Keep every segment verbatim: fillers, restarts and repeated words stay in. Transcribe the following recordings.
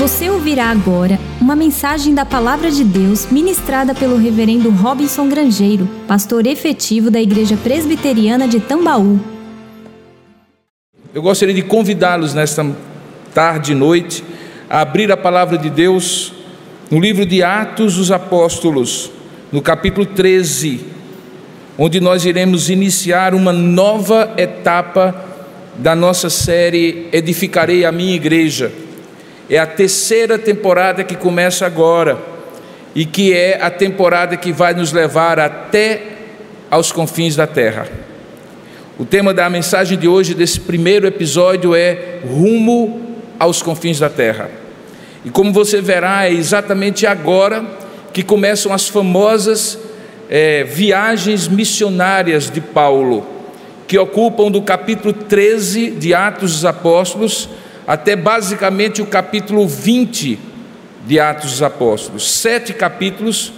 Você ouvirá agora uma mensagem da Palavra de Deus ministrada pelo reverendo Robinson Grangeiro, pastor efetivo da Igreja Presbiteriana de Tambaú. Eu gostaria de convidá-los nesta tarde e noite a abrir a Palavra de Deus no livro de Atos dos Apóstolos, no capítulo treze, onde nós iremos iniciar uma nova etapa da nossa série Edificarei a Minha Igreja. É a terceira temporada que começa agora e que é a temporada que vai nos levar até aos confins da terra. O tema da mensagem de hoje, desse primeiro episódio, é Rumo aos Confins da Terra. E como você verá, é exatamente agora que começam as famosas é, viagens missionárias de Paulo, que ocupam do capítulo treze de Atos dos Apóstolos até basicamente o capítulo vinte de Atos dos Apóstolos. Sete capítulos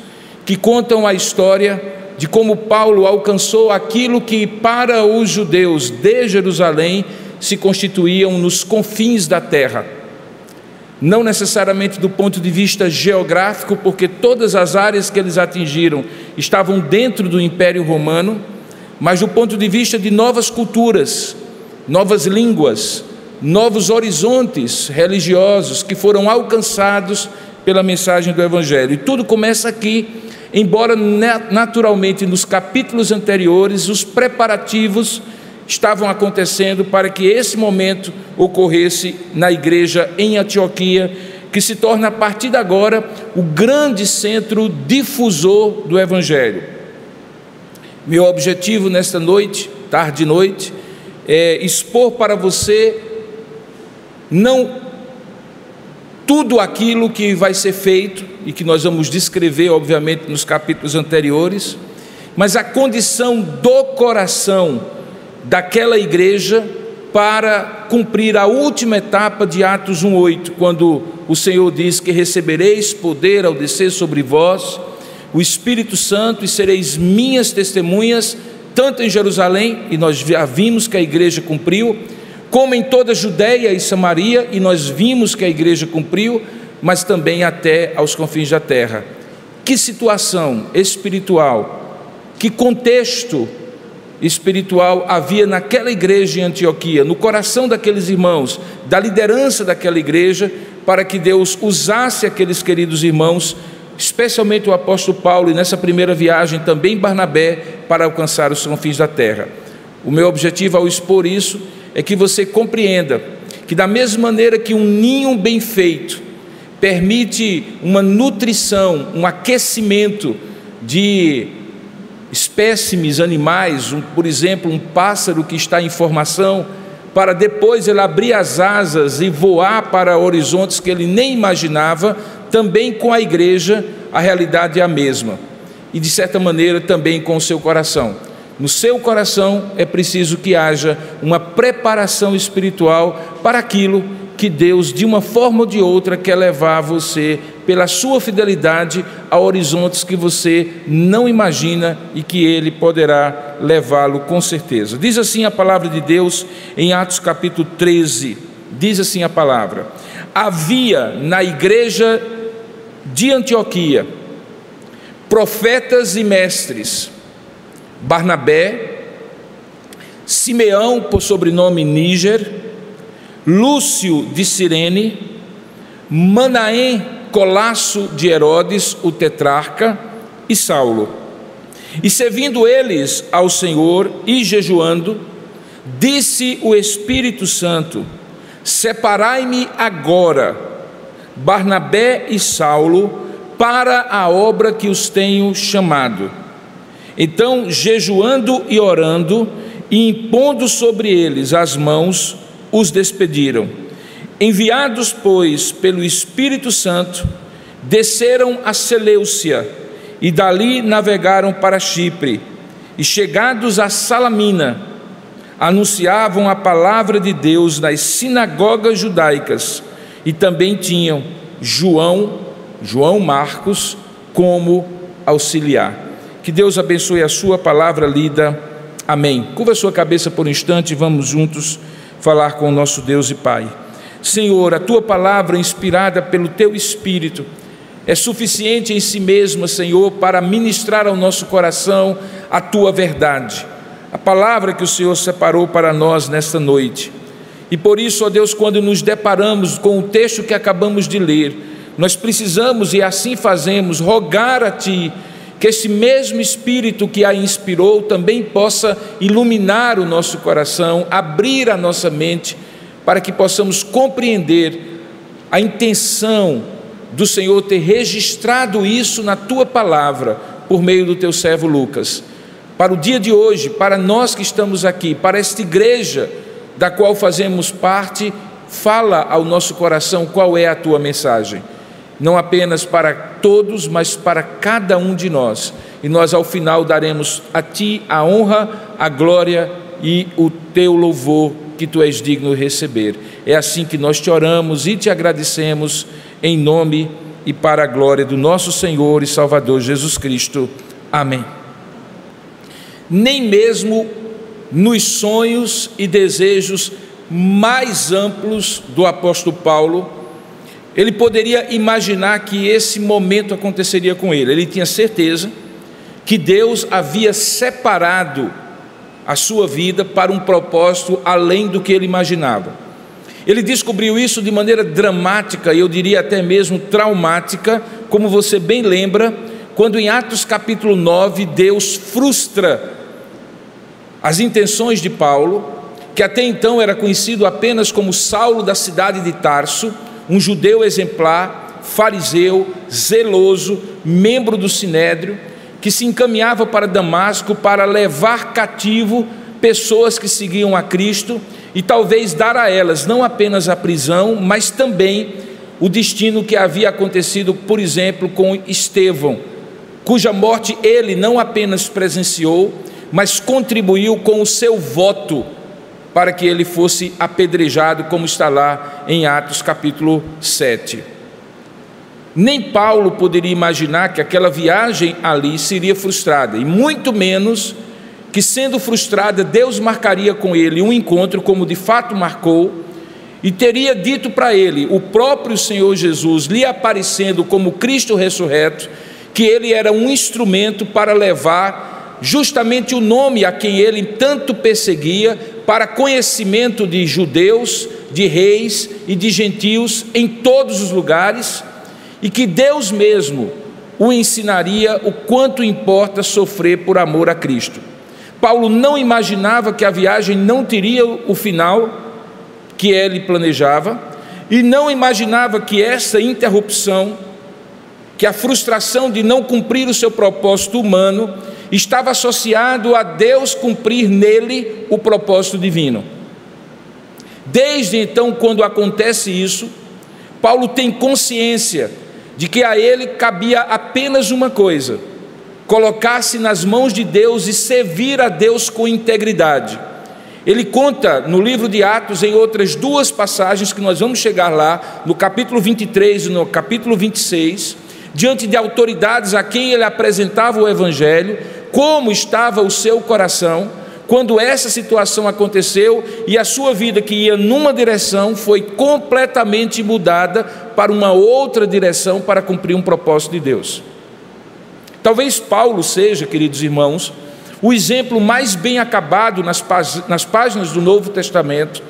que contam a história de como Paulo alcançou aquilo que para os judeus de Jerusalém se constituíam nos confins da terra. Não necessariamente do ponto de vista geográfico, porque todas as áreas que eles atingiram estavam dentro do Império Romano, mas do ponto de vista de novas culturas, novas línguas, novos horizontes religiosos que foram alcançados pela mensagem do Evangelho. E tudo começa aqui, embora naturalmente nos capítulos anteriores os preparativos estavam acontecendo para que esse momento ocorresse na igreja em Antioquia, que se torna a partir de agora o grande centro difusor do Evangelho. Meu objetivo nesta noite, tarde e noite, é expor para você não tudo aquilo que vai ser feito e que nós vamos descrever, obviamente, nos capítulos anteriores, mas a condição do coração daquela igreja para cumprir a última etapa de Atos um oito, quando o Senhor diz que recebereis poder ao descer sobre vós o Espírito Santo e sereis minhas testemunhas, tanto em Jerusalém, e nós já vimos que a igreja cumpriu, como em toda a Judeia e Samaria, e nós vimos que a igreja cumpriu, mas também até aos confins da terra. Que situação espiritual, que contexto espiritual havia naquela igreja em Antioquia, no coração daqueles irmãos, da liderança daquela igreja, para que Deus usasse aqueles queridos irmãos, especialmente o apóstolo Paulo, e nessa primeira viagem também Barnabé, para alcançar os confins da terra. O meu objetivo ao expor isso é que você compreenda que, da mesma maneira que um ninho bem feito permite uma nutrição, um aquecimento de espécimes animais, um, por exemplo, um pássaro que está em formação, para depois ele abrir as asas e voar para horizontes que ele nem imaginava, também com a igreja a realidade é a mesma, e de certa maneira também com o seu coração. No seu coração é preciso que haja uma preparação espiritual para aquilo que Deus, de uma forma ou de outra, quer levar você pela sua fidelidade a horizontes que você não imagina e que Ele poderá levá-lo com certeza. Diz assim a palavra de Deus em Atos capítulo treze, diz assim a palavra: havia na igreja de Antioquia profetas e mestres, Barnabé, Simeão, por sobrenome Níger, Lúcio de Cirene, Manaém, colasso de Herodes, o tetrarca, e Saulo. E servindo eles ao Senhor e jejuando, disse o Espírito Santo: separai-me agora, Barnabé e Saulo, para a obra que os tenho chamado. Então, jejuando e orando, e impondo sobre eles as mãos, os despediram. Enviados, pois, pelo Espírito Santo, desceram a Selêucia e dali navegaram para Chipre. E chegados a Salamina, anunciavam a palavra de Deus nas sinagogas judaicas, e também tinham João, João Marcos, como auxiliar. Que Deus abençoe a sua palavra lida. Amém. Curva a sua cabeça por um instante e vamos juntos falar com o nosso Deus e Pai. Senhor, a tua palavra inspirada pelo teu Espírito é suficiente em si mesma, Senhor, para ministrar ao nosso coração a tua verdade, a palavra que o Senhor separou para nós nesta noite. E por isso, ó Deus, quando nos deparamos com o texto que acabamos de ler, nós precisamos, e assim fazemos, rogar a Ti que esse mesmo Espírito que a inspirou também possa iluminar o nosso coração, abrir a nossa mente, para que possamos compreender a intenção do Senhor ter registrado isso na Tua palavra, por meio do Teu servo Lucas. Para o dia de hoje, para nós que estamos aqui, para esta igreja da qual fazemos parte, fala ao nosso coração qual é a Tua mensagem. Não apenas para todos, mas para cada um de nós. E nós ao final daremos a Ti a honra, a glória e o Teu louvor, que Tu és digno de receber. É assim que nós Te oramos e Te agradecemos, em nome e para a glória do nosso Senhor e Salvador Jesus Cristo. Amém. Nem mesmo nos sonhos e desejos mais amplos do apóstolo Paulo, ele poderia imaginar que esse momento aconteceria com ele. Ele tinha certeza que Deus havia separado a sua vida para um propósito além do que ele imaginava. Ele descobriu isso de maneira dramática, e eu diria até mesmo traumática, como você bem lembra, quando em Atos capítulo nove, Deus frustra as intenções de Paulo, que até então era conhecido apenas como Saulo da cidade de Tarso, um judeu exemplar, fariseu, zeloso, membro do Sinédrio, que se encaminhava para Damasco para levar cativo pessoas que seguiam a Cristo e talvez dar a elas não apenas a prisão, mas também o destino que havia acontecido, por exemplo, com Estevão, cuja morte ele não apenas presenciou, mas contribuiu com o seu voto para que ele fosse apedrejado, como está lá em Atos capítulo sete. Nem Paulo poderia imaginar que aquela viagem ali seria frustrada, e muito menos que, sendo frustrada, Deus marcaria com ele um encontro, como de fato marcou, e teria dito para ele, o próprio Senhor Jesus, lhe aparecendo como Cristo ressurreto, que ele era um instrumento para levar justamente o nome a quem ele tanto perseguia, para conhecimento de judeus, de reis e de gentios em todos os lugares, e que Deus mesmo o ensinaria o quanto importa sofrer por amor a Cristo. Paulo não imaginava que a viagem não teria o final que ele planejava, e não imaginava que essa interrupção, que a frustração de não cumprir o seu propósito humano, estava associado a Deus cumprir nele o propósito divino. Desde então, quando acontece isso, Paulo tem consciência de que a ele cabia apenas uma coisa: colocar-se nas mãos de Deus e servir a Deus com integridade. Ele conta no livro de Atos, em outras duas passagens que nós vamos chegar lá, no capítulo vinte e três e no capítulo vinte e seis, diante de autoridades a quem ele apresentava o evangelho, como estava o seu coração quando essa situação aconteceu, e a sua vida, que ia numa direção, foi completamente mudada para uma outra direção, para cumprir um propósito de Deus. Talvez Paulo seja, queridos irmãos, o exemplo mais bem acabado nas páginas do Novo Testamento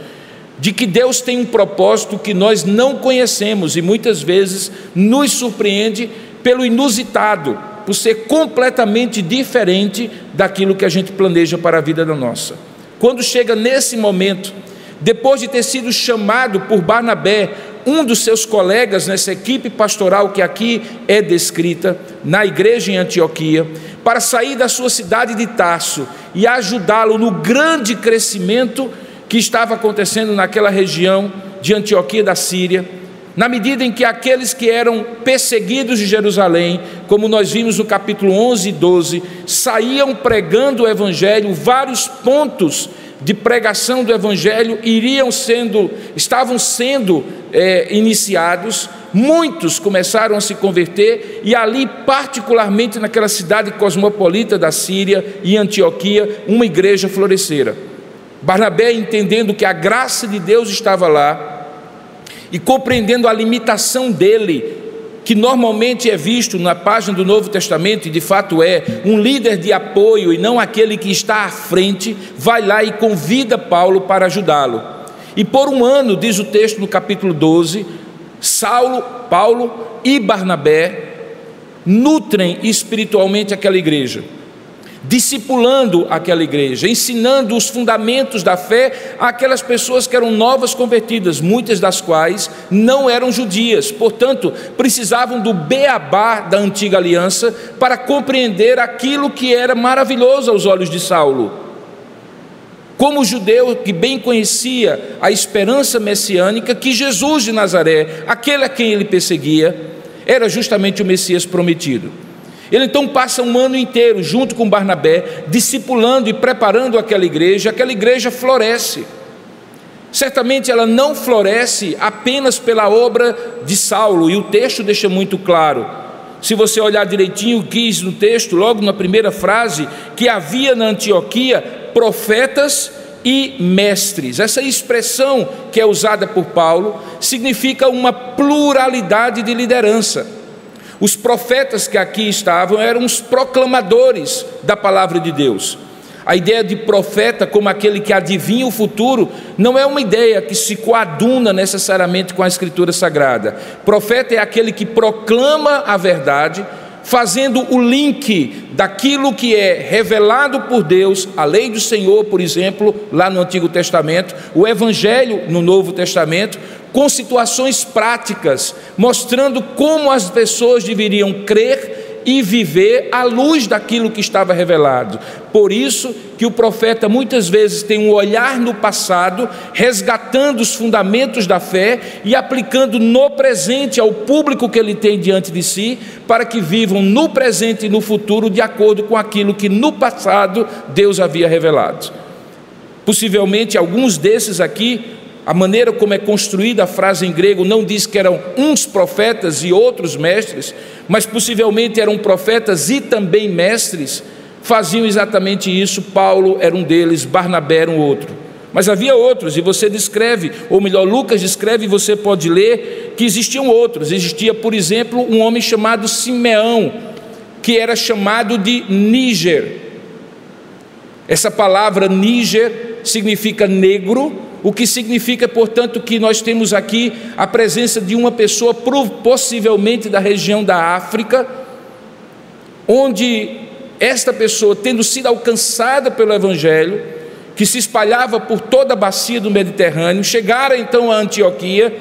de que Deus tem um propósito que nós não conhecemos e muitas vezes nos surpreende pelo inusitado, por ser completamente diferente daquilo que a gente planeja para a vida da nossa. Quando chega nesse momento, depois de ter sido chamado por Barnabé, um dos seus colegas nessa equipe pastoral que aqui é descrita, na igreja em Antioquia, para sair da sua cidade de Tarso e ajudá-lo no grande crescimento que estava acontecendo naquela região de Antioquia da Síria, na medida em que aqueles que eram perseguidos de Jerusalém, como nós vimos no capítulo onze e doze, saíam pregando o evangelho. Vários pontos de pregação do evangelho iriam sendo, estavam sendo é, iniciados, muitos começaram a se converter, e ali, particularmente naquela cidade cosmopolita da Síria e Antioquia, uma igreja florescera. Barnabé, entendendo que a graça de Deus estava lá, e compreendendo a limitação dele, que normalmente é visto na página do Novo Testamento, e de fato é, um líder de apoio e não aquele que está à frente, vai lá e convida Paulo para ajudá-lo. E por um ano, diz o texto no capítulo doze, Saulo, Paulo e Barnabé nutrem espiritualmente aquela igreja, discipulando aquela igreja, ensinando os fundamentos da fé àquelas pessoas que eram novas convertidas, muitas das quais não eram judias, portanto precisavam do beabá da antiga aliança para compreender aquilo que era maravilhoso aos olhos de Saulo. Como judeu que bem conhecia a esperança messiânica, que Jesus de Nazaré, aquele a quem ele perseguia, era justamente o Messias prometido. Ele então passa um ano inteiro junto com Barnabé, discipulando e preparando aquela igreja. Aquela igreja floresce. Certamente ela não floresce apenas pela obra de Saulo, e o texto deixa muito claro. Se você olhar direitinho, diz no texto, logo na primeira frase, que havia na Antioquia profetas e mestres. Essa expressão que é usada por Paulo significa uma pluralidade de liderança. Os profetas que aqui estavam eram os proclamadores da palavra de Deus. A ideia de profeta como aquele que adivinha o futuro não é uma ideia que se coaduna necessariamente com a Escritura Sagrada. Profeta é aquele que proclama a verdade, fazendo o link daquilo que é revelado por Deus, a lei do Senhor, por exemplo, lá no Antigo Testamento, o Evangelho no Novo Testamento, com situações práticas, mostrando como as pessoas deveriam crer e viver à luz daquilo que estava revelado. Por isso que o profeta muitas vezes tem um olhar no passado, resgatando os fundamentos da fé e aplicando no presente ao público que ele tem diante de si, para que vivam no presente e no futuro de acordo com aquilo que no passado Deus havia revelado. Possivelmente alguns desses aqui, a maneira como é construída a frase em grego não diz que eram uns profetas e outros mestres, mas possivelmente eram profetas e também mestres, faziam exatamente isso. Paulo era um deles, Barnabé era um outro. Mas havia outros, e você descreve, ou melhor, Lucas descreve, e você pode ler, que existiam outros. Existia, por exemplo, um homem chamado Simeão, que era chamado de Níger. Essa palavra Níger significa negro, o que significa, portanto, que nós temos aqui a presença de uma pessoa possivelmente da região da África, onde esta pessoa, tendo sido alcançada pelo Evangelho, que se espalhava por toda a bacia do Mediterrâneo, chegara então a Antioquia,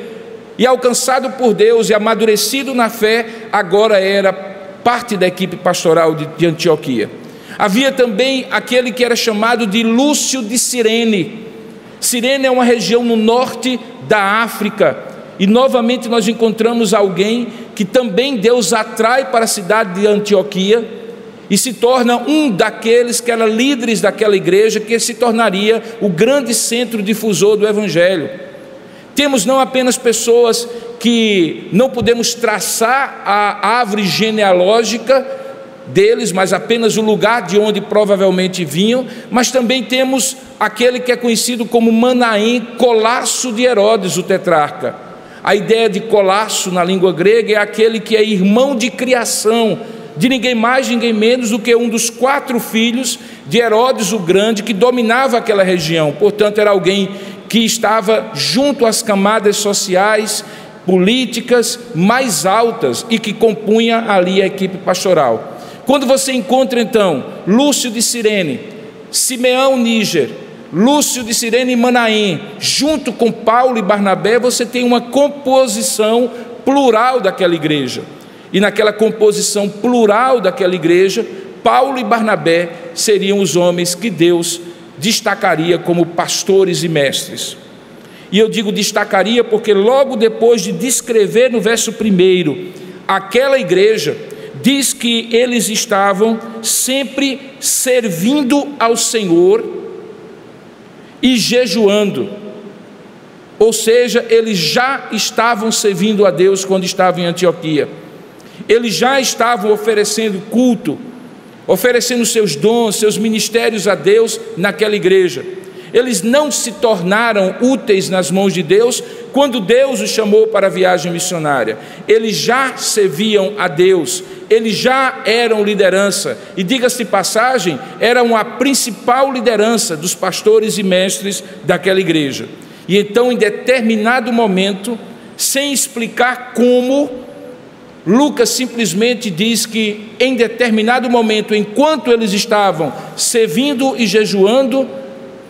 e alcançado por Deus e amadurecido na fé, agora era parte da equipe pastoral de Antioquia. Havia também aquele que era chamado de Lúcio de Cirene. Cirene é uma região no norte da África, e novamente nós encontramos alguém que também Deus atrai para a cidade de Antioquia e se torna um daqueles que eram líderes daquela igreja, que se tornaria o grande centro difusor do Evangelho. Temos não apenas pessoas que não podemos traçar a árvore genealógica deles, mas apenas o lugar de onde provavelmente vinham, mas também temos aquele que é conhecido como Manaém, colasso de Herodes, o tetrarca. A ideia de colasso na língua grega é aquele que é irmão de criação, de ninguém mais, ninguém menos do que um dos quatro filhos de Herodes o Grande, que dominava aquela região. Portanto, era alguém que estava junto às camadas sociais, políticas mais altas e que compunha ali a equipe pastoral. Quando você encontra então Lúcio de Cirene, Simeão Níger, Lúcio de Cirene e Manaém, junto com Paulo e Barnabé, você tem uma composição plural daquela igreja. E naquela composição plural daquela igreja, Paulo e Barnabé seriam os homens que Deus destacaria como pastores e mestres. E eu digo destacaria porque logo depois de descrever no verso primeiro aquela igreja, diz que eles estavam sempre servindo ao Senhor e jejuando. Ou seja, eles já estavam servindo a Deus quando estavam em Antioquia. Eles já estavam oferecendo culto, oferecendo seus dons, seus ministérios a Deus naquela igreja. Eles não se tornaram úteis nas mãos de Deus Quando Deus os chamou para a viagem missionária, eles já serviam a Deus, eles já eram liderança, e diga-se de passagem, eram a principal liderança dos pastores e mestres daquela igreja. E então, em determinado momento, sem explicar como, Lucas simplesmente diz que em determinado momento, enquanto eles estavam servindo e jejuando,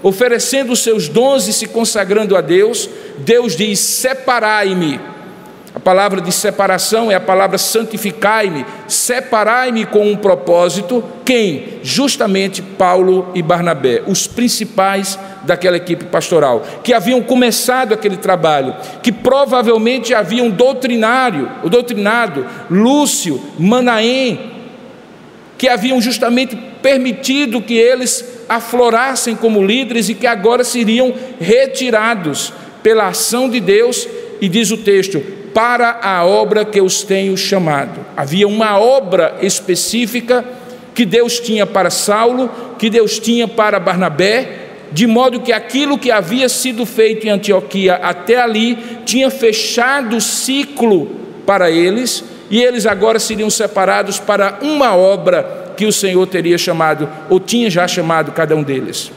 oferecendo os seus dons e se consagrando a Deus, Deus diz: separai-me. A palavra de separação é a palavra santificai-me, separai-me com um propósito. Quem? Justamente Paulo e Barnabé, os principais daquela equipe pastoral, que haviam começado aquele trabalho, que provavelmente haviam doutrinário, o doutrinado, Lúcio, Manaém, que haviam justamente permitido que eles aflorassem como líderes e que agora seriam retirados pela ação de Deus, e diz o texto, para a obra que os tenho chamado. Havia uma obra específica que Deus tinha para Saulo, que Deus tinha para Barnabé, de modo que aquilo que havia sido feito em Antioquia até ali tinha fechado o ciclo para eles, e eles agora seriam separados para uma obra que o Senhor teria chamado, ou tinha já chamado cada um deles.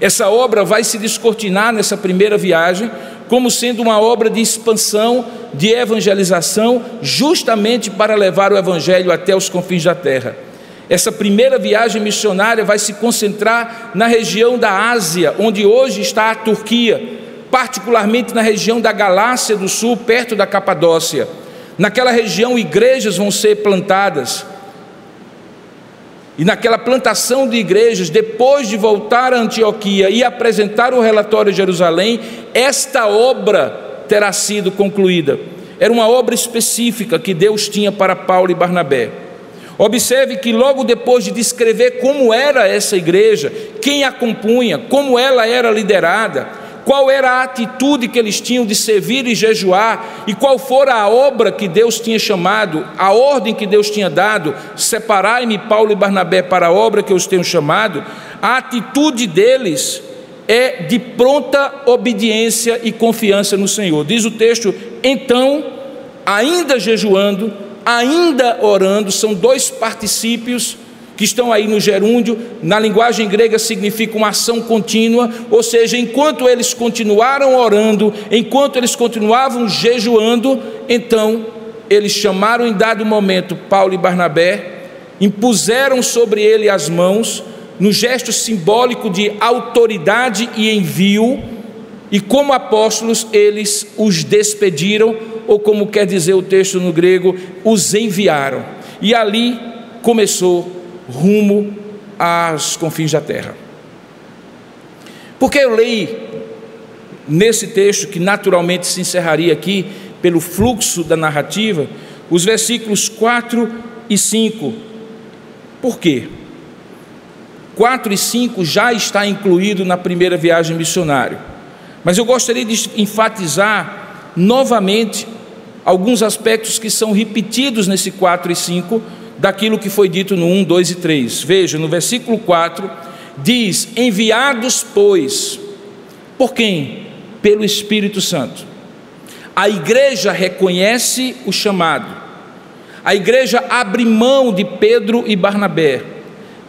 Essa obra vai se descortinar nessa primeira viagem como sendo uma obra de expansão, de evangelização, justamente para levar o evangelho até os confins da terra. Essa primeira viagem missionária vai se concentrar na região da Ásia, onde hoje está a Turquia, particularmente na região da Galácia do Sul, perto da Capadócia. Naquela região, igrejas vão ser plantadas. E naquela plantação de igrejas, depois de voltar a Antioquia e apresentar o relatório de Jerusalém, esta obra terá sido concluída. Era uma obra específica que Deus tinha para Paulo e Barnabé. Observe que logo depois de descrever como era essa igreja, quem a compunha, como ela era liderada, qual era a atitude que eles tinham de servir e jejuar, e qual fora a obra que Deus tinha chamado, a ordem que Deus tinha dado, separai-me Paulo e Barnabé para a obra que eu os tenho chamado, a atitude deles é de pronta obediência e confiança no Senhor. Diz o texto, então, ainda jejuando, ainda orando, são dois particípios que estão aí no gerúndio, na linguagem grega significa uma ação contínua, ou seja, enquanto eles continuaram orando, enquanto eles continuavam jejuando, então eles chamaram em dado momento Paulo e Barnabé, impuseram sobre ele as mãos, no gesto simbólico de autoridade e envio, e como apóstolos eles os despediram, ou como quer dizer o texto no grego, os enviaram. E ali começou rumo aos confins da terra. Porque eu leio nesse texto, que naturalmente se encerraria aqui pelo fluxo da narrativa, os versículos quatro e cinco. Por quê? quatro e cinco já está incluído na primeira viagem missionária, mas eu gostaria de enfatizar novamente alguns aspectos que são repetidos nesse quatro e cinco daquilo que foi dito no um, dois e três. Veja, no versículo quatro, diz, enviados, pois, por quem? Pelo Espírito Santo. A igreja reconhece o chamado, a igreja abre mão de Pedro e Barnabé,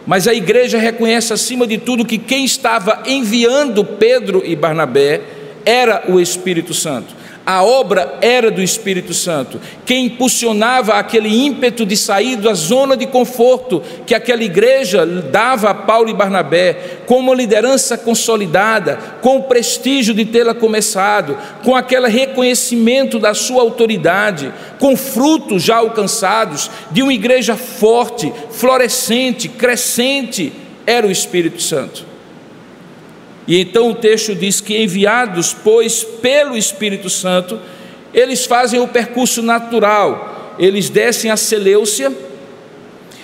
mas a igreja reconhece acima de tudo que quem estava enviando Pedro e Barnabé era o Espírito Santo. A obra era do Espírito Santo, quem impulsionava aquele ímpeto de sair da zona de conforto que aquela igreja dava a Paulo e Barnabé, com uma liderança consolidada, com o prestígio de tê-la começado, com aquele reconhecimento da sua autoridade, com frutos já alcançados, de uma igreja forte, florescente, crescente, era o Espírito Santo. E então o texto diz que enviados, pois, pelo Espírito Santo, eles fazem o percurso natural, eles descem a Selêucia,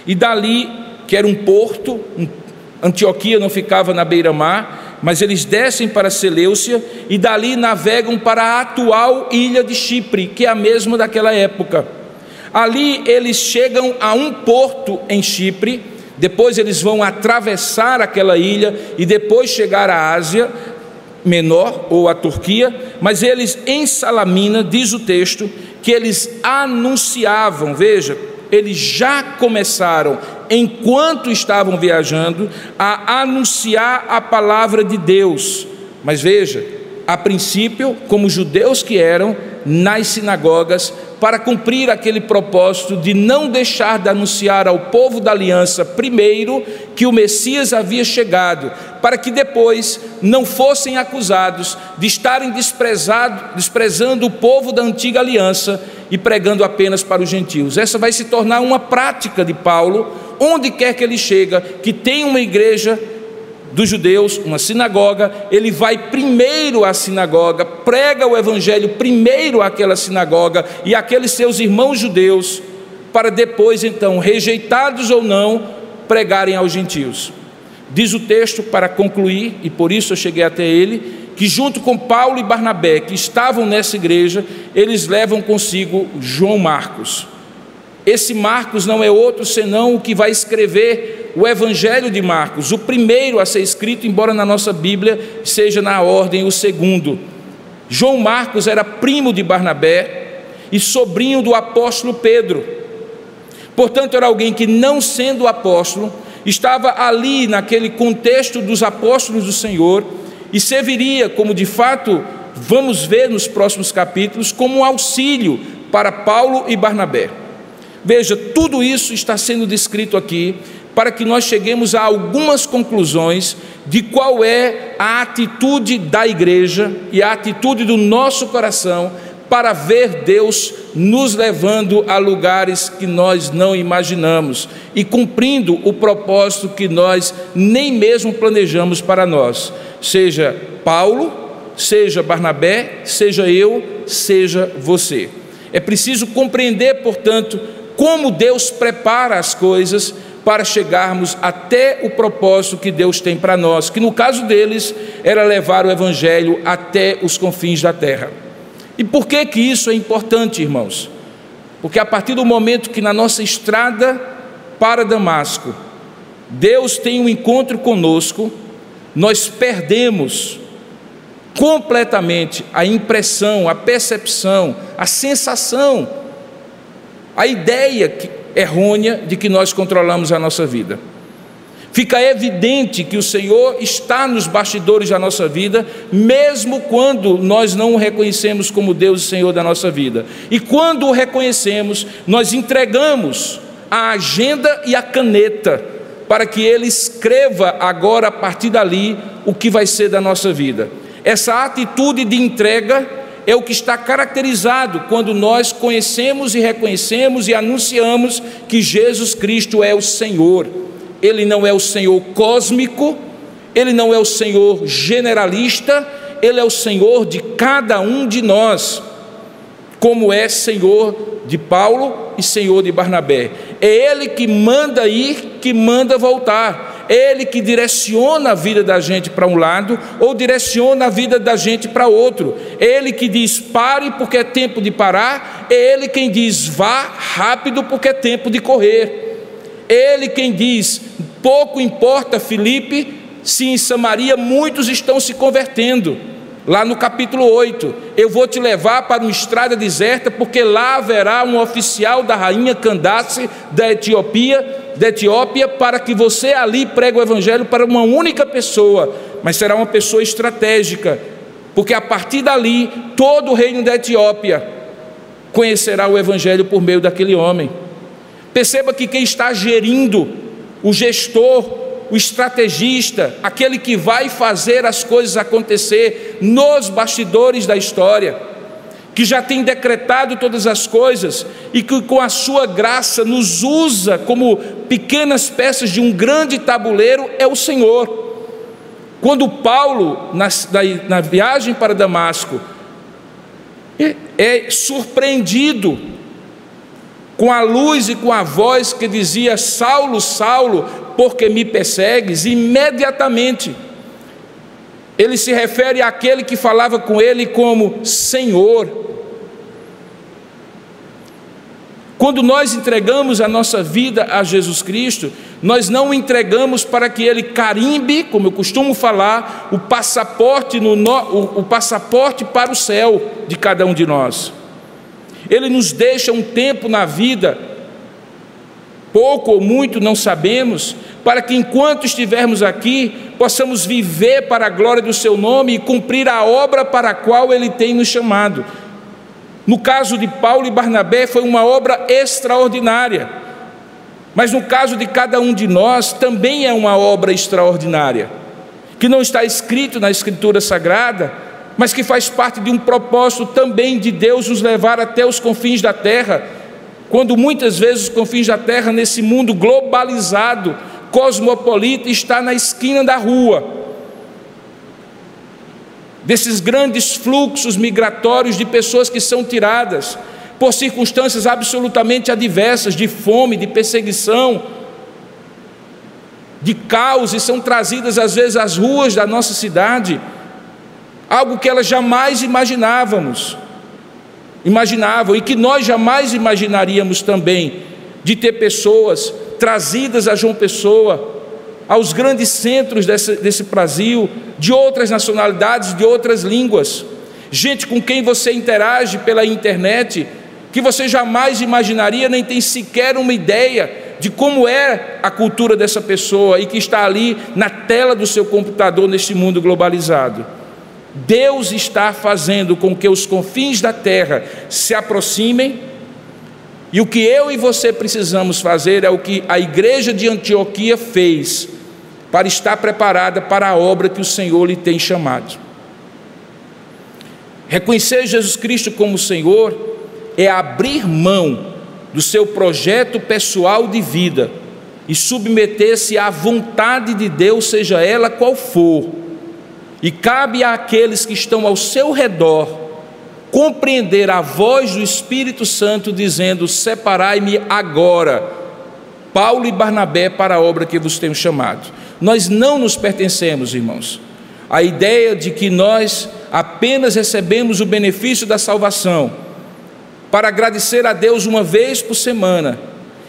e dali, que era um porto, Antioquia não ficava na beira-mar, mas eles descem para Selêucia, e dali navegam para a atual ilha de Chipre, que é a mesma daquela época. Ali eles chegam a um porto em Chipre, depois eles vão atravessar aquela ilha e depois chegar à Ásia, Menor ou a Turquia, mas eles em Salamina, diz o texto, que eles anunciavam, veja, eles já começaram, enquanto estavam viajando, a anunciar a palavra de Deus. Mas veja, a princípio, como judeus que eram, nas sinagogas, para cumprir aquele propósito de não deixar de anunciar ao povo da aliança primeiro que o Messias havia chegado, para que depois não fossem acusados de estarem desprezado, desprezando o povo da antiga aliança e pregando apenas para os gentios. Essa vai se tornar uma prática de Paulo, onde quer que ele chega, que tem uma igreja dos judeus, uma sinagoga, ele vai primeiro à sinagoga, prega o evangelho primeiro àquela sinagoga e àqueles seus irmãos judeus, para depois então, rejeitados ou não, pregarem aos gentios. Diz o texto, para concluir, e por isso eu cheguei até ele, que junto com Paulo e Barnabé, que estavam nessa igreja, eles levam consigo João Marcos. Esse Marcos não é outro senão o que vai escrever o Evangelho de Marcos, o primeiro a ser escrito, embora na nossa Bíblia seja na ordem o segundo. João Marcos era primo de Barnabé e sobrinho do apóstolo Pedro. Portanto, era alguém que, não sendo apóstolo, estava ali naquele contexto dos apóstolos do Senhor e serviria, como de fato vamos ver nos próximos capítulos, como um auxílio para Paulo e Barnabé. Veja, tudo isso está sendo descrito aqui para que nós cheguemos a algumas conclusões de qual é a atitude da igreja e a atitude do nosso coração para ver Deus nos levando a lugares que nós não imaginamos e cumprindo o propósito que nós nem mesmo planejamos para nós, seja Paulo, seja Barnabé, seja eu, seja você. É preciso compreender, portanto, como Deus prepara as coisas para chegarmos até o propósito que Deus tem para nós, que no caso deles era levar o evangelho até os confins da terra. E por que que isso é importante, irmãos? Porque a partir do momento que na nossa estrada para Damasco, Deus tem um encontro conosco, nós perdemos completamente a impressão, a percepção, a sensação, a ideia errônea de que nós controlamos a nossa vida. Fica evidente que o Senhor está nos bastidores da nossa vida, mesmo quando nós não o reconhecemos como Deus e Senhor da nossa vida. E quando o reconhecemos, nós entregamos a agenda e a caneta para que Ele escreva agora, a partir dali, o que vai ser da nossa vida. Essa atitude de entrega é o que está caracterizado quando nós conhecemos e reconhecemos e anunciamos que Jesus Cristo é o Senhor. Ele não é o Senhor cósmico, Ele não é o Senhor generalista, Ele é o Senhor de cada um de nós, como é Senhor de Paulo e Senhor de Barnabé. É Ele que manda ir, que manda voltar. É Ele que direciona a vida da gente para um lado ou direciona a vida da gente para outro. É Ele que diz pare porque é tempo de parar. É Ele quem diz vá rápido porque é tempo de correr. É Ele quem diz pouco importa, Filipe, se em Samaria muitos estão se convertendo. Lá no capítulo oito, eu vou te levar para uma estrada deserta, porque lá haverá um oficial da rainha Candace da Etiópia, da Etiópia, para que você ali pregue o evangelho para uma única pessoa, mas será uma pessoa estratégica, porque a partir dali todo o reino da Etiópia conhecerá o evangelho por meio daquele homem. Perceba que quem está gerindo, o gestor, o estrategista, aquele que vai fazer as coisas acontecer nos bastidores da história, que já tem decretado todas as coisas e que com a sua graça nos usa como pequenas peças de um grande tabuleiro, é o Senhor. Quando Paulo, na, na viagem para Damasco, é surpreendido com a luz e com a voz que dizia Saulo, Saulo, porque me persegues, imediatamente ele se refere àquele que falava com ele como Senhor. Quando nós entregamos a nossa vida a Jesus Cristo, nós não o entregamos para que Ele carimbe, como eu costumo falar, o passaporte, no, o, o passaporte para o céu de cada um de nós. Ele nos deixa um tempo na vida, pouco ou muito, não sabemos, para que enquanto estivermos aqui, possamos viver para a glória do Seu nome e cumprir a obra para a qual Ele tem nos chamado. No caso de Paulo e Barnabé foi uma obra extraordinária, mas no caso de cada um de nós também é uma obra extraordinária, que não está escrito na Escritura Sagrada, mas que faz parte de um propósito também de Deus nos levar até os confins da terra, quando muitas vezes os confins da terra nesse mundo globalizado, cosmopolita, está na esquina da rua. Desses grandes fluxos migratórios de pessoas que são tiradas por circunstâncias absolutamente adversas, de fome, de perseguição, de caos, e são trazidas às vezes às ruas da nossa cidade, algo que elas jamais imaginávamos, imaginavam, e que nós jamais imaginaríamos também, de ter pessoas trazidas a João Pessoa, aos grandes centros desse, desse Brasil, de outras nacionalidades, de outras línguas, gente com quem você interage pela internet, que você jamais imaginaria, nem tem sequer uma ideia de como é a cultura dessa pessoa, e que está ali na tela do seu computador neste mundo globalizado. Deus está fazendo com que os confins da terra se aproximem, e o que eu e você precisamos fazer é o que a igreja de Antioquia fez, para estar preparada para a obra que o Senhor lhe tem chamado. Reconhecer Jesus Cristo como Senhor é abrir mão do seu projeto pessoal de vida e submeter-se à vontade de Deus, seja ela qual for. E cabe àqueles que estão ao seu redor compreender a voz do Espírito Santo dizendo: separai-me agora, Paulo e Barnabé, para a obra que vos tenho chamado. Nós não nos pertencemos, irmãos. A ideia de que nós apenas recebemos o benefício da salvação para agradecer a Deus uma vez por semana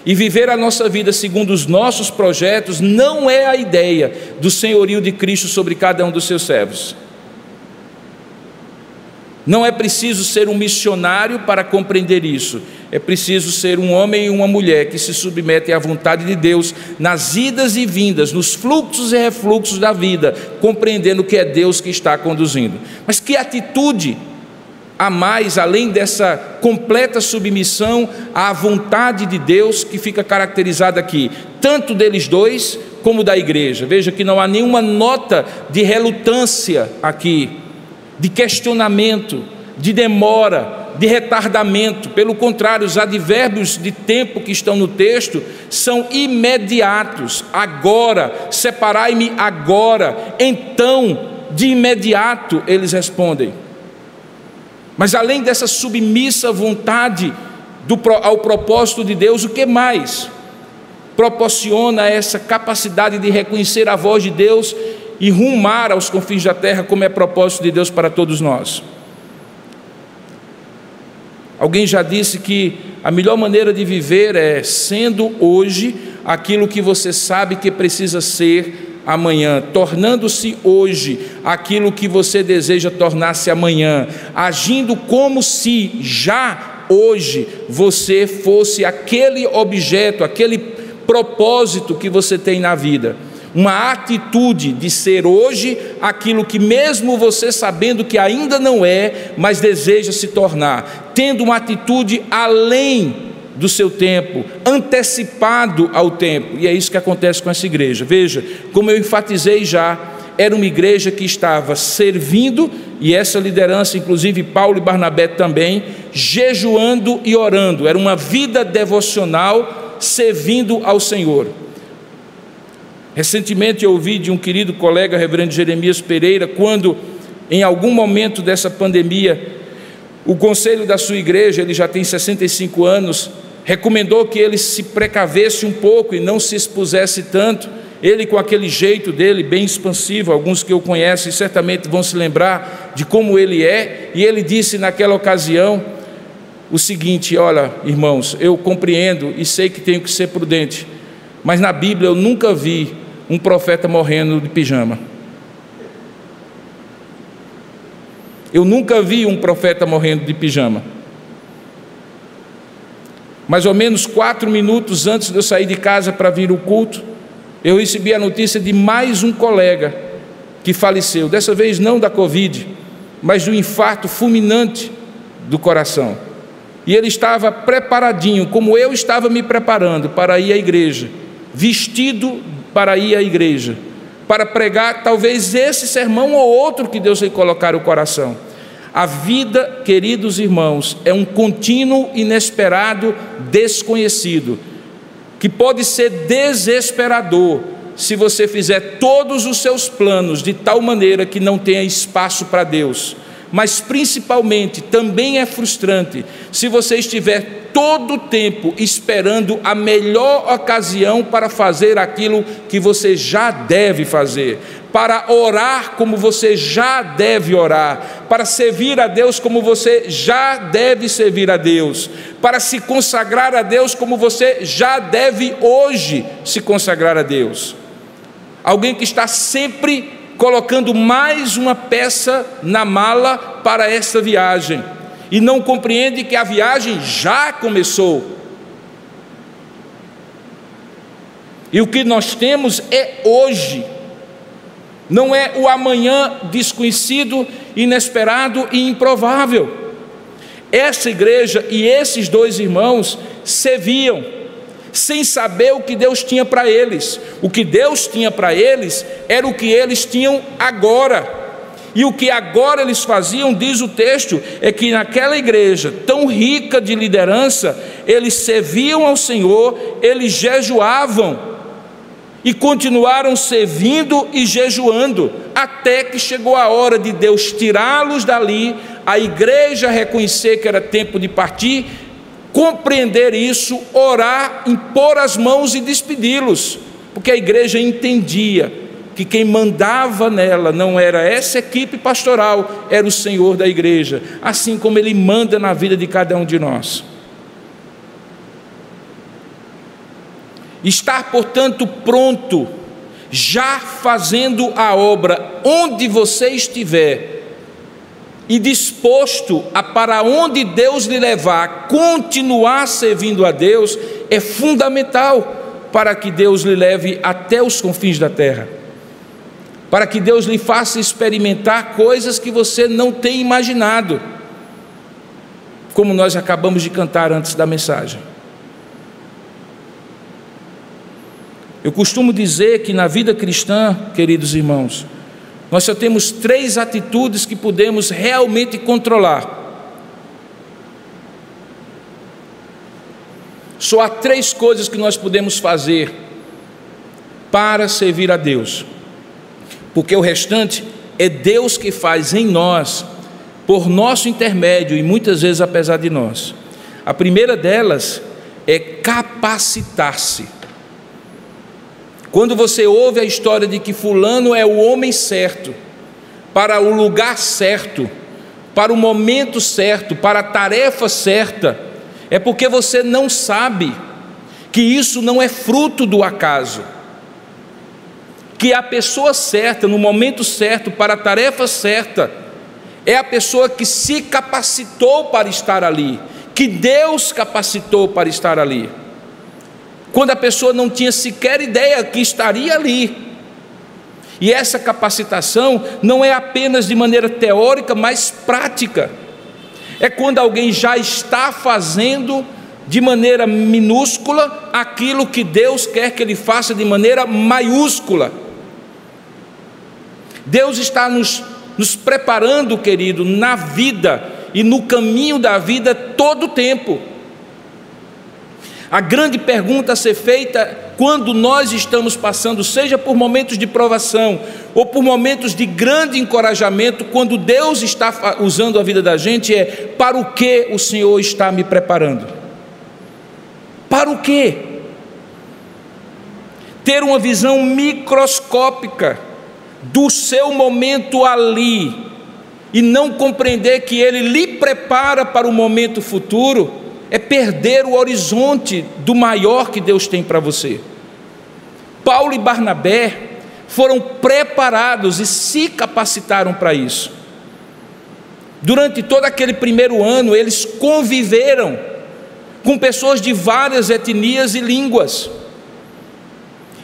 e viver a nossa vida segundo os nossos projetos não é a ideia do senhorio de Cristo sobre cada um dos seus servos. Não é preciso ser um missionário para compreender isso. É preciso ser um homem e uma mulher que se submetem à vontade de Deus nas idas e vindas, nos fluxos e refluxos da vida, compreendendo que é Deus que está conduzindo. Mas que atitude a mais, além dessa completa submissão à vontade de Deus, que fica caracterizada aqui, tanto deles dois como da igreja. Veja que não há nenhuma nota de relutância aqui, de questionamento, de demora, de retardamento. Pelo contrário, os advérbios de tempo que estão no texto são imediatos. Agora, separai-me agora, então, de imediato, eles respondem. Mas além dessa submissa vontade do, ao propósito de Deus, o que mais proporciona essa capacidade de reconhecer a voz de Deus e rumar aos confins da terra, como é propósito de Deus para todos nós? Alguém já disse que a melhor maneira de viver é sendo hoje aquilo que você sabe que precisa ser amanhã, tornando-se hoje aquilo que você deseja tornar-se amanhã, agindo como se já hoje você fosse aquele objeto, aquele propósito que você tem na vida. Uma atitude de ser hoje aquilo que mesmo você sabendo que ainda não é, mas deseja se tornar, tendo uma atitude além do seu tempo, antecipado ao tempo. E é isso que acontece com essa igreja. Veja, como eu enfatizei já, era uma igreja que estava servindo, e essa liderança, inclusive Paulo e Barnabé também, jejuando e orando. Era uma vida devocional servindo ao Senhor. Recentemente eu ouvi de um querido colega, reverendo Jeremias Pereira, quando em algum momento dessa pandemia, o conselho da sua igreja, ele já tem sessenta e cinco anos, recomendou que ele se precavesse um pouco e não se expusesse tanto. Ele com aquele jeito dele, bem expansivo, alguns que o conhecem certamente vão se lembrar de como ele é, e ele disse naquela ocasião: o seguinte: olha, irmãos, eu compreendo e sei que tenho que ser prudente, mas na Bíblia eu nunca vi um profeta morrendo de pijama. Eu nunca vi um profeta morrendo de pijama. Mais ou menos quatro minutos antes de eu sair de casa para vir ao culto, eu recebi a notícia de mais um colega que faleceu, dessa vez não da Covid, mas de um infarto fulminante do coração. E ele estava preparadinho, como eu estava me preparando para ir à igreja, vestido para ir à igreja, para pregar talvez esse sermão ou outro que Deus lhe colocar no coração. A vida, queridos irmãos, é um contínuo, inesperado, desconhecido, que pode ser desesperador se você fizer todos os seus planos de tal maneira que não tenha espaço para Deus. Mas principalmente também é frustrante se você estiver todo o tempo esperando a melhor ocasião para fazer aquilo que você já deve fazer, para orar como você já deve orar, para servir a Deus como você já deve servir a Deus, para se consagrar a Deus como você já deve hoje se consagrar a Deus. Alguém que está sempre colocando mais uma peça na mala para esta viagem, e não compreende que a viagem já começou. E o que nós temos é hoje, não é o amanhã desconhecido, inesperado e improvável. Essa igreja e esses dois irmãos serviam, sem saber o que Deus tinha para eles. O que Deus tinha para eles era o que eles tinham agora. E o que agora eles faziam, diz o texto, é que naquela igreja tão rica de liderança, eles serviam ao Senhor, eles jejuavam, e continuaram servindo e jejuando, até que chegou a hora de Deus tirá-los dali, a igreja reconhecer que era tempo de partir, compreender isso, orar, impor as mãos e despedi-los, porque a igreja entendia que quem mandava nela não era essa equipe pastoral, era o Senhor da igreja, assim como Ele manda na vida de cada um de nós. Estar, portanto, pronto, já fazendo a obra onde você estiver, e disposto a, para onde Deus lhe levar, continuar servindo a Deus, é fundamental para que Deus lhe leve até os confins da terra, para que Deus lhe faça experimentar coisas que você não tem imaginado, como nós acabamos de cantar antes da mensagem. Eu costumo dizer que na vida cristã, queridos irmãos, nós só temos três atitudes que podemos realmente controlar. Só há três coisas que nós podemos fazer para servir a Deus, porque o restante é Deus que faz em nós, por nosso intermédio e muitas vezes apesar de nós. A primeira delas é capacitar-se. Quando você ouve a história de que fulano é o homem certo, para o lugar certo, para o momento certo, para a tarefa certa, é porque você não sabe que isso não é fruto do acaso, que a pessoa certa, no momento certo, para a tarefa certa, é a pessoa que se capacitou para estar ali, que Deus capacitou para estar ali. Quando a pessoa não tinha sequer ideia que estaria ali. E essa capacitação não é apenas de maneira teórica, mas prática. É quando alguém já está fazendo de maneira minúscula aquilo que Deus quer que ele faça de maneira maiúscula. Deus está nos, nos preparando, querido, na vida e no caminho da vida todo o tempo. A grande pergunta a ser feita quando nós estamos passando, seja por momentos de provação ou por momentos de grande encorajamento, quando Deus está usando a vida da gente, é: para o que o Senhor está me preparando? Para o quê? Ter uma visão microscópica do seu momento ali e não compreender que ele lhe prepara para o momento futuro, é perder o horizonte do maior que Deus tem para você. Paulo e Barnabé foram preparados e se capacitaram para isso. Durante todo aquele primeiro ano, eles conviveram com pessoas de várias etnias e línguas.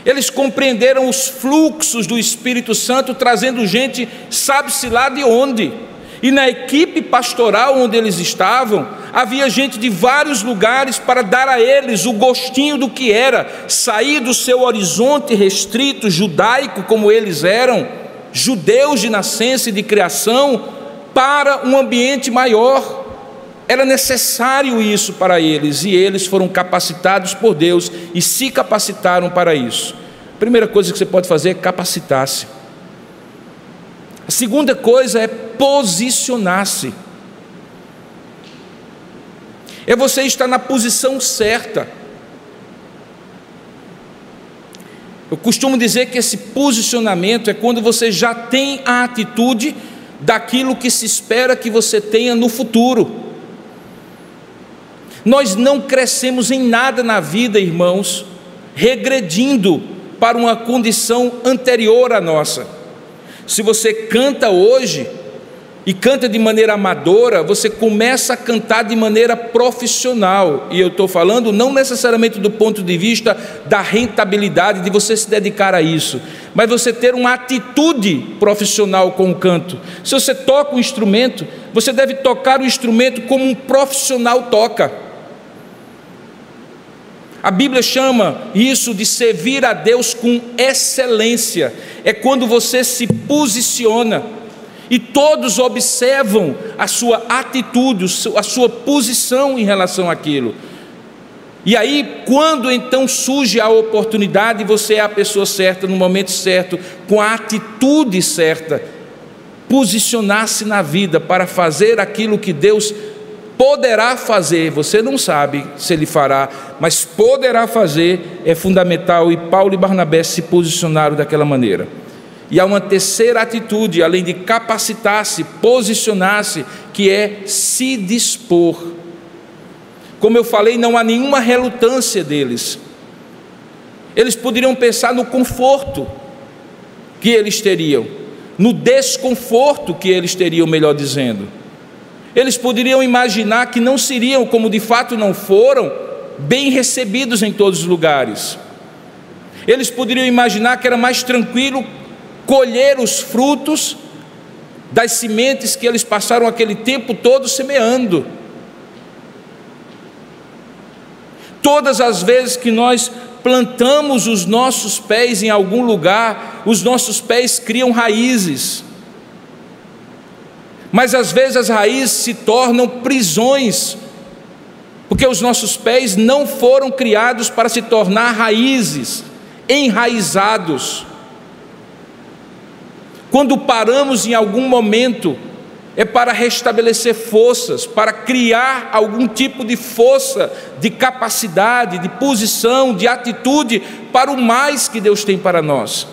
Eles compreenderam os fluxos do Espírito Santo, trazendo gente, sabe-se lá de onde. E na equipe pastoral onde eles estavam, havia gente de vários lugares para dar a eles o gostinho do que era sair do seu horizonte restrito judaico, como eles eram, judeus de nascença e de criação, para um ambiente maior. Era necessário isso para eles, e eles foram capacitados por Deus e se capacitaram para isso. A primeira coisa que você pode fazer é capacitar-se. A segunda coisa é posicionar-se. É você estar na posição certa. Eu costumo dizer que esse posicionamento é quando você já tem a atitude daquilo que se espera que você tenha no futuro. Nós não crescemos em nada na vida, irmãos, regredindo para uma condição anterior à nossa. Se você canta hoje e canta de maneira amadora, você começa a cantar de maneira profissional. E eu estou falando não necessariamente do ponto de vista da rentabilidade, de você se dedicar a isso, mas você ter uma atitude profissional com o canto. Se você toca um instrumento, você deve tocar o instrumento como um profissional toca. A Bíblia chama isso de servir a Deus com excelência. É quando você se posiciona e todos observam a sua atitude, a sua posição em relação àquilo. E aí, quando então surge a oportunidade, você é a pessoa certa, no momento certo, com a atitude certa. Posicionar-se na vida para fazer aquilo que Deus poderá fazer, você não sabe se ele fará, mas poderá fazer, é fundamental, e Paulo e Barnabé se posicionaram daquela maneira. E há uma terceira atitude, além de capacitar-se, posicionar-se, que é se dispor. Como eu falei, não há nenhuma relutância deles. Eles poderiam pensar no conforto que eles teriam, no desconforto que eles teriam, melhor dizendo. Eles poderiam imaginar que não seriam, como de fato não foram, bem recebidos em todos os lugares. Eles poderiam imaginar que era mais tranquilo colher os frutos das sementes que eles passaram aquele tempo todo semeando. Todas as vezes que nós plantamos os nossos pés em algum lugar, os nossos pés criam raízes. Mas às vezes as raízes se tornam prisões, porque os nossos pés não foram criados para se tornar raízes, enraizados. Quando paramos em algum momento, é para restabelecer forças, para criar algum tipo de força, de capacidade, de posição, de atitude, para o mais que Deus tem para nós.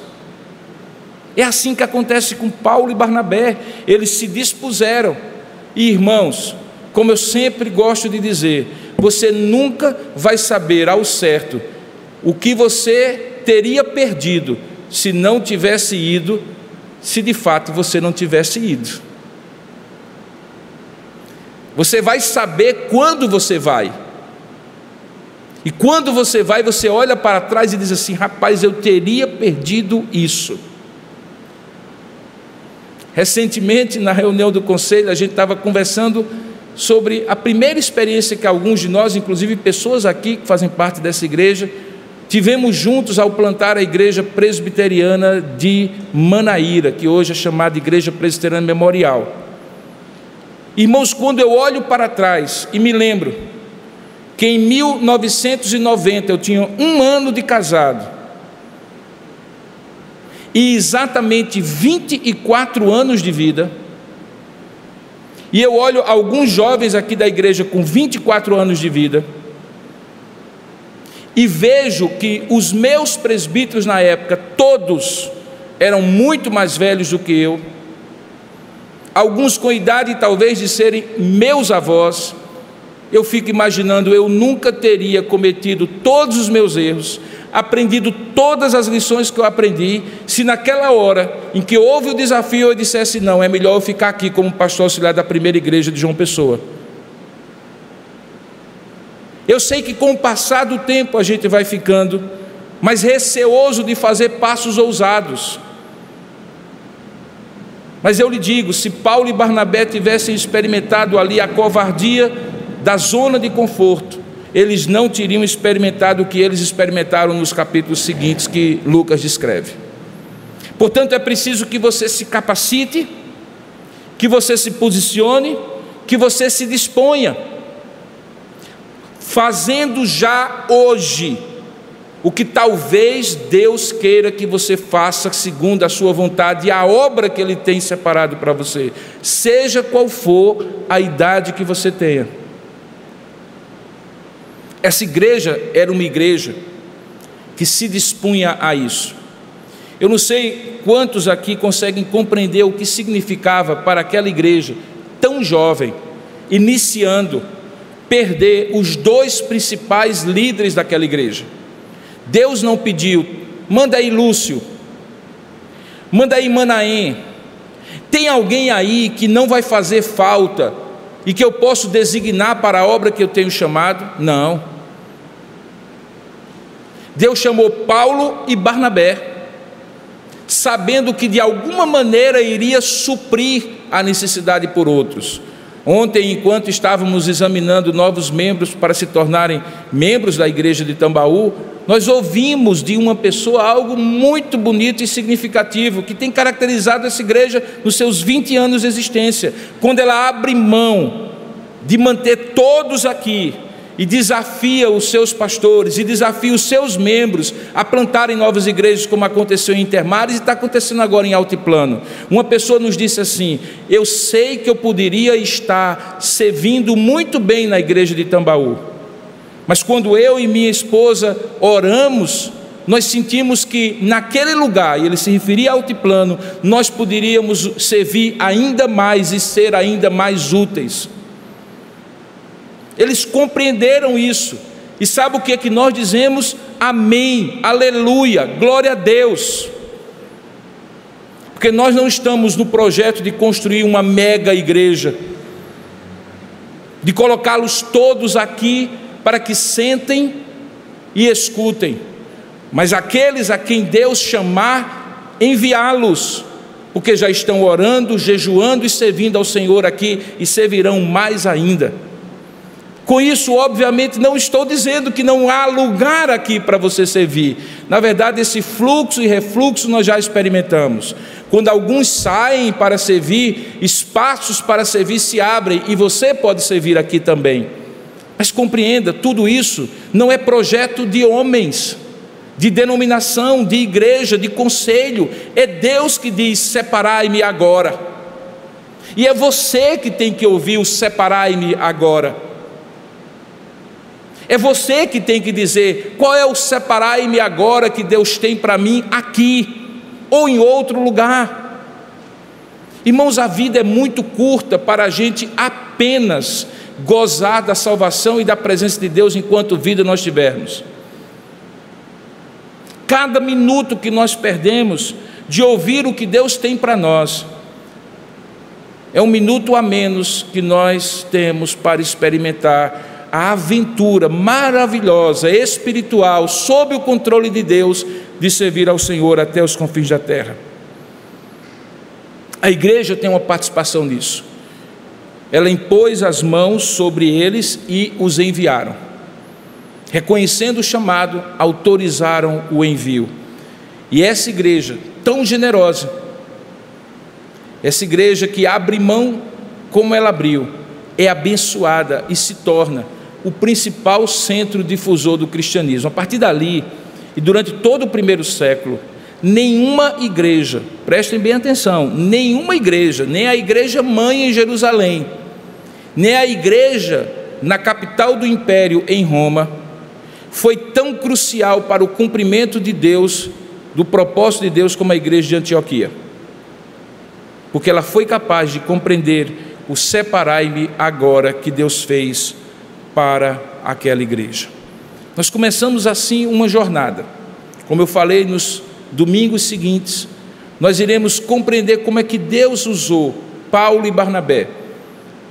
É assim que acontece com Paulo e Barnabé. Eles se dispuseram. E, irmãos, como eu sempre gosto de dizer, você nunca vai saber ao certo o que você teria perdido se não tivesse ido, se de fato você não tivesse ido. Você vai saber quando você vai. E quando você vai, você olha para trás e diz assim: rapaz, eu teria perdido isso. Recentemente, na reunião do conselho, a gente estava conversando sobre a primeira experiência que alguns de nós, inclusive pessoas aqui que fazem parte dessa igreja, tivemos juntos ao plantar a Igreja Presbiteriana de Manaíra, que hoje é chamada Igreja Presbiteriana Memorial. Irmãos, quando eu olho para trás e me lembro que em mil novecentos e noventa eu tinha um ano de casado, e exatamente vinte e quatro anos de vida, e eu olho alguns jovens aqui da igreja com vinte e quatro anos de vida, e vejo que os meus presbíteros na época, todos eram muito mais velhos do que eu, alguns com idade talvez de serem meus avós. Eu fico imaginando, eu nunca teria cometido todos os meus erros, aprendido todas as lições que eu aprendi, se naquela hora em que houve o desafio eu dissesse, não, é melhor eu ficar aqui como pastor auxiliar da primeira igreja de João Pessoa. Eu sei que com o passar do tempo a gente vai ficando mais receoso de fazer passos ousados. Mas eu lhe digo, se Paulo e Barnabé tivessem experimentado ali a covardia da zona de conforto, eles não teriam experimentado o que eles experimentaram nos capítulos seguintes que Lucas descreve. Portanto, é preciso que você se capacite, que você se posicione, que você se disponha, fazendo já hoje o que talvez Deus queira que você faça segundo a sua vontade e a obra que Ele tem separado para você, seja qual for a idade que você tenha. Essa igreja era uma igreja que se dispunha a isso. Eu não sei quantos aqui conseguem compreender o que significava para aquela igreja tão jovem, iniciando, perder os dois principais líderes daquela igreja. Deus não pediu, manda aí Lúcio, manda aí Manaém, tem alguém aí que não vai fazer falta e que eu posso designar para a obra que eu tenho chamado? Não. Deus chamou Paulo e Barnabé, sabendo que de alguma maneira iria suprir a necessidade por outros. Ontem, enquanto estávamos examinando novos membros para se tornarem membros da igreja de Tambaú, nós ouvimos de uma pessoa algo muito bonito e significativo, que tem caracterizado essa igreja nos seus vinte anos de existência, quando ela abre mão de manter todos aqui, e desafia os seus pastores, e desafia os seus membros a plantarem novas igrejas, como aconteceu em Intermares e está acontecendo agora em Altiplano. Uma pessoa nos disse assim, eu sei que eu poderia estar servindo muito bem na igreja de Tambaú, mas quando eu e minha esposa oramos, nós sentimos que naquele lugar, e ele se referia ao Altiplano, nós poderíamos servir ainda mais e ser ainda mais úteis. Eles compreenderam isso. E sabe o que é que nós dizemos? Amém, aleluia, glória a Deus. Porque nós não estamos no projeto de construir uma mega igreja, de colocá-los todos aqui para que sentem e escutem. Mas aqueles a quem Deus chamar, enviá-los, porque já estão orando, jejuando e servindo ao Senhor aqui e servirão mais ainda. Com isso, obviamente, não estou dizendo que não há lugar aqui para você servir. Na verdade, esse fluxo e refluxo nós já experimentamos. Quando alguns saem para servir, espaços para servir se abrem e você pode servir aqui também. Mas compreenda, tudo isso não é projeto de homens, de denominação, de igreja, de conselho. É Deus que diz, separai-me agora. E é você que tem que ouvir o separai-me agora. É você que tem que dizer, qual é o separai-me agora que Deus tem para mim aqui, ou em outro lugar. Irmãos, a vida é muito curta para a gente apenas gozar da salvação e da presença de Deus enquanto vida nós tivermos. Cada minuto que nós perdemos de ouvir o que Deus tem para nós, é um minuto a menos que nós temos para experimentar a aventura maravilhosa, espiritual, sob o controle de Deus, de servir ao Senhor até os confins da terra. A igreja tem uma participação nisso. Ela impôs as mãos sobre eles e os enviaram. Reconhecendo o chamado, autorizaram o envio. E essa igreja tão generosa, essa igreja que abre mão como ela abriu, é abençoada e se torna o principal centro difusor do cristianismo. A partir dali, e durante todo o primeiro século, nenhuma igreja, prestem bem atenção, nenhuma igreja, nem a igreja mãe em Jerusalém, nem a igreja na capital do império em Roma, foi tão crucial para o cumprimento de Deus, do propósito de Deus, como a igreja de Antioquia. porque ela foi capaz de compreender o separai-me agora que Deus fez para aquela igreja. Nós começamos assim uma jornada. Como eu falei, nos domingos seguintes, nós iremos compreender como é que Deus usou Paulo e Barnabé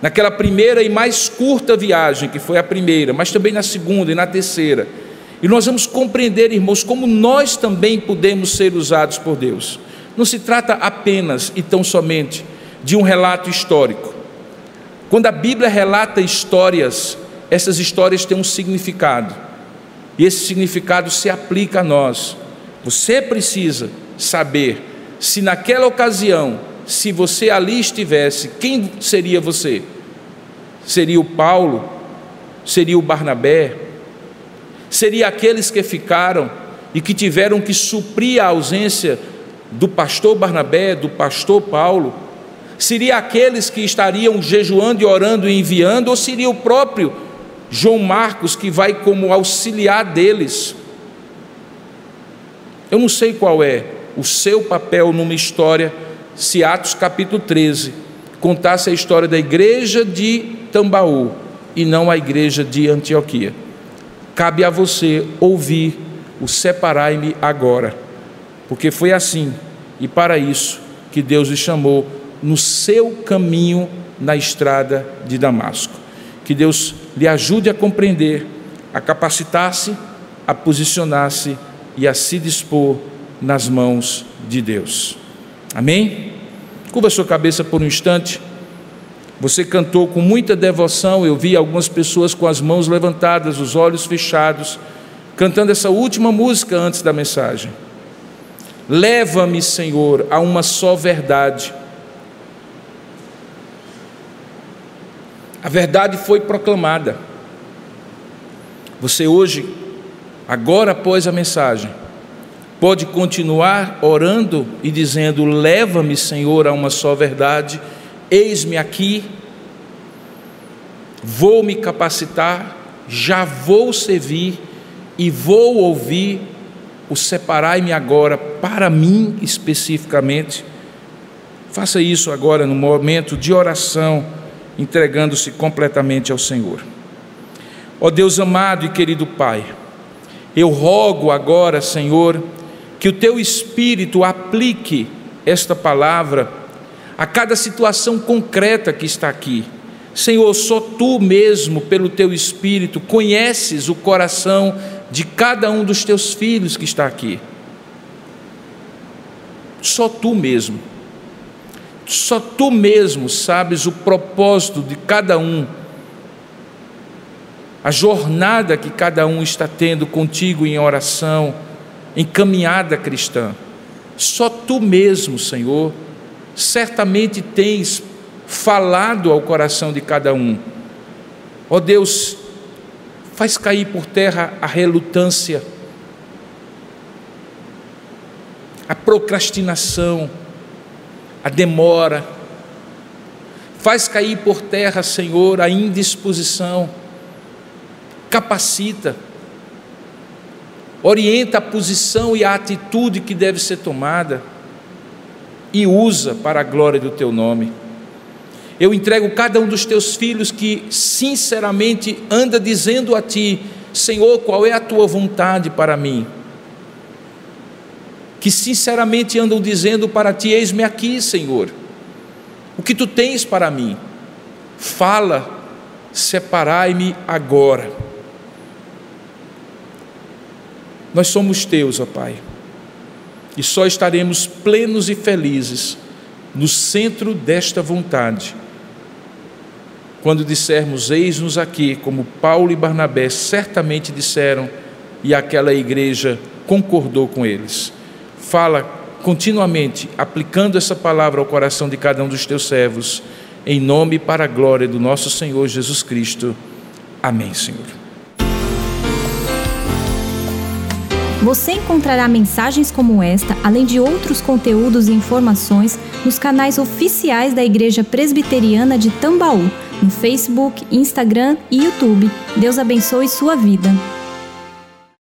naquela primeira e mais curta viagem, que foi a primeira, mas também na segunda e na terceira. E nós vamos compreender, irmãos, como nós também podemos ser usados por Deus. Não se trata apenas e tão somente de um relato histórico. Quando a Bíblia relata histórias, essas histórias têm um significado, e esse significado se aplica a nós. Você precisa saber se naquela ocasião, se você ali estivesse, quem seria você? Seria o Paulo? Seria o Barnabé? Seria aqueles que ficaram e que tiveram que suprir a ausência do pastor Barnabé, do pastor Paulo? Seria aqueles que estariam jejuando e orando e enviando, ou seria o próprio João Marcos que vai como auxiliar deles? Eu não sei qual é o seu papel numa história. Se Atos capítulo treze contasse a história da igreja de Tambaú e não a igreja de Antioquia, cabe a você ouvir o separai-me agora, porque foi assim e para isso que Deus lhe chamou no seu caminho na estrada de Damasco. Que Deus lhe ajude a compreender, a capacitar-se, a posicionar-se e a se dispor nas mãos de Deus. Amém? Curva sua cabeça por um instante. Você cantou com muita devoção. Eu vi algumas pessoas com as mãos levantadas, os olhos fechados, cantando essa última música antes da mensagem. Leva-me, Senhor, a uma só verdade. A verdade foi proclamada. Você hoje, agora após a mensagem, pode continuar orando e dizendo: leva-me, Senhor, a uma só verdade, eis-me aqui, vou me capacitar, já vou servir e vou ouvir o separai-me agora para mim especificamente. Faça isso agora no momento de oração, entregando-se completamente ao Senhor. Ó Deus amado e querido Pai, eu rogo agora, Senhor, que o teu Espírito aplique esta palavra a cada situação concreta que está aqui. Senhor, só tu mesmo, pelo teu Espírito, conheces o coração de cada um dos teus filhos que está aqui. Só tu mesmo. Só tu mesmo sabes o propósito de cada um, a jornada que cada um está tendo contigo em oração, em caminhada cristã. Só tu mesmo, Senhor, certamente tens falado ao coração de cada um. Ó Deus, faz cair por terra a relutância, a procrastinação, a demora. Faz cair por terra, Senhor, a indisposição. Capacita, orienta a posição e a atitude que deve ser tomada e usa para a glória do teu nome. Eu entrego cada um dos teus filhos que sinceramente anda dizendo a ti: Senhor, qual é a tua vontade para mim? Que sinceramente andam dizendo para ti: eis-me aqui, Senhor, o que tu tens para mim? Fala, separai-me agora. Nós somos teus, ó Pai, e só estaremos plenos e felizes no centro desta vontade quando dissermos: eis-nos aqui, como Paulo e Barnabé certamente disseram, e aquela igreja concordou com eles. Fala continuamente, aplicando essa palavra ao coração de cada um dos teus servos, em nome e para a glória do nosso Senhor Jesus Cristo. Amém, Senhor. Você encontrará mensagens como esta, além de outros conteúdos e informações, nos canais oficiais da Igreja Presbiteriana de Tambaú, no Facebook, Instagram e YouTube. Deus abençoe sua vida.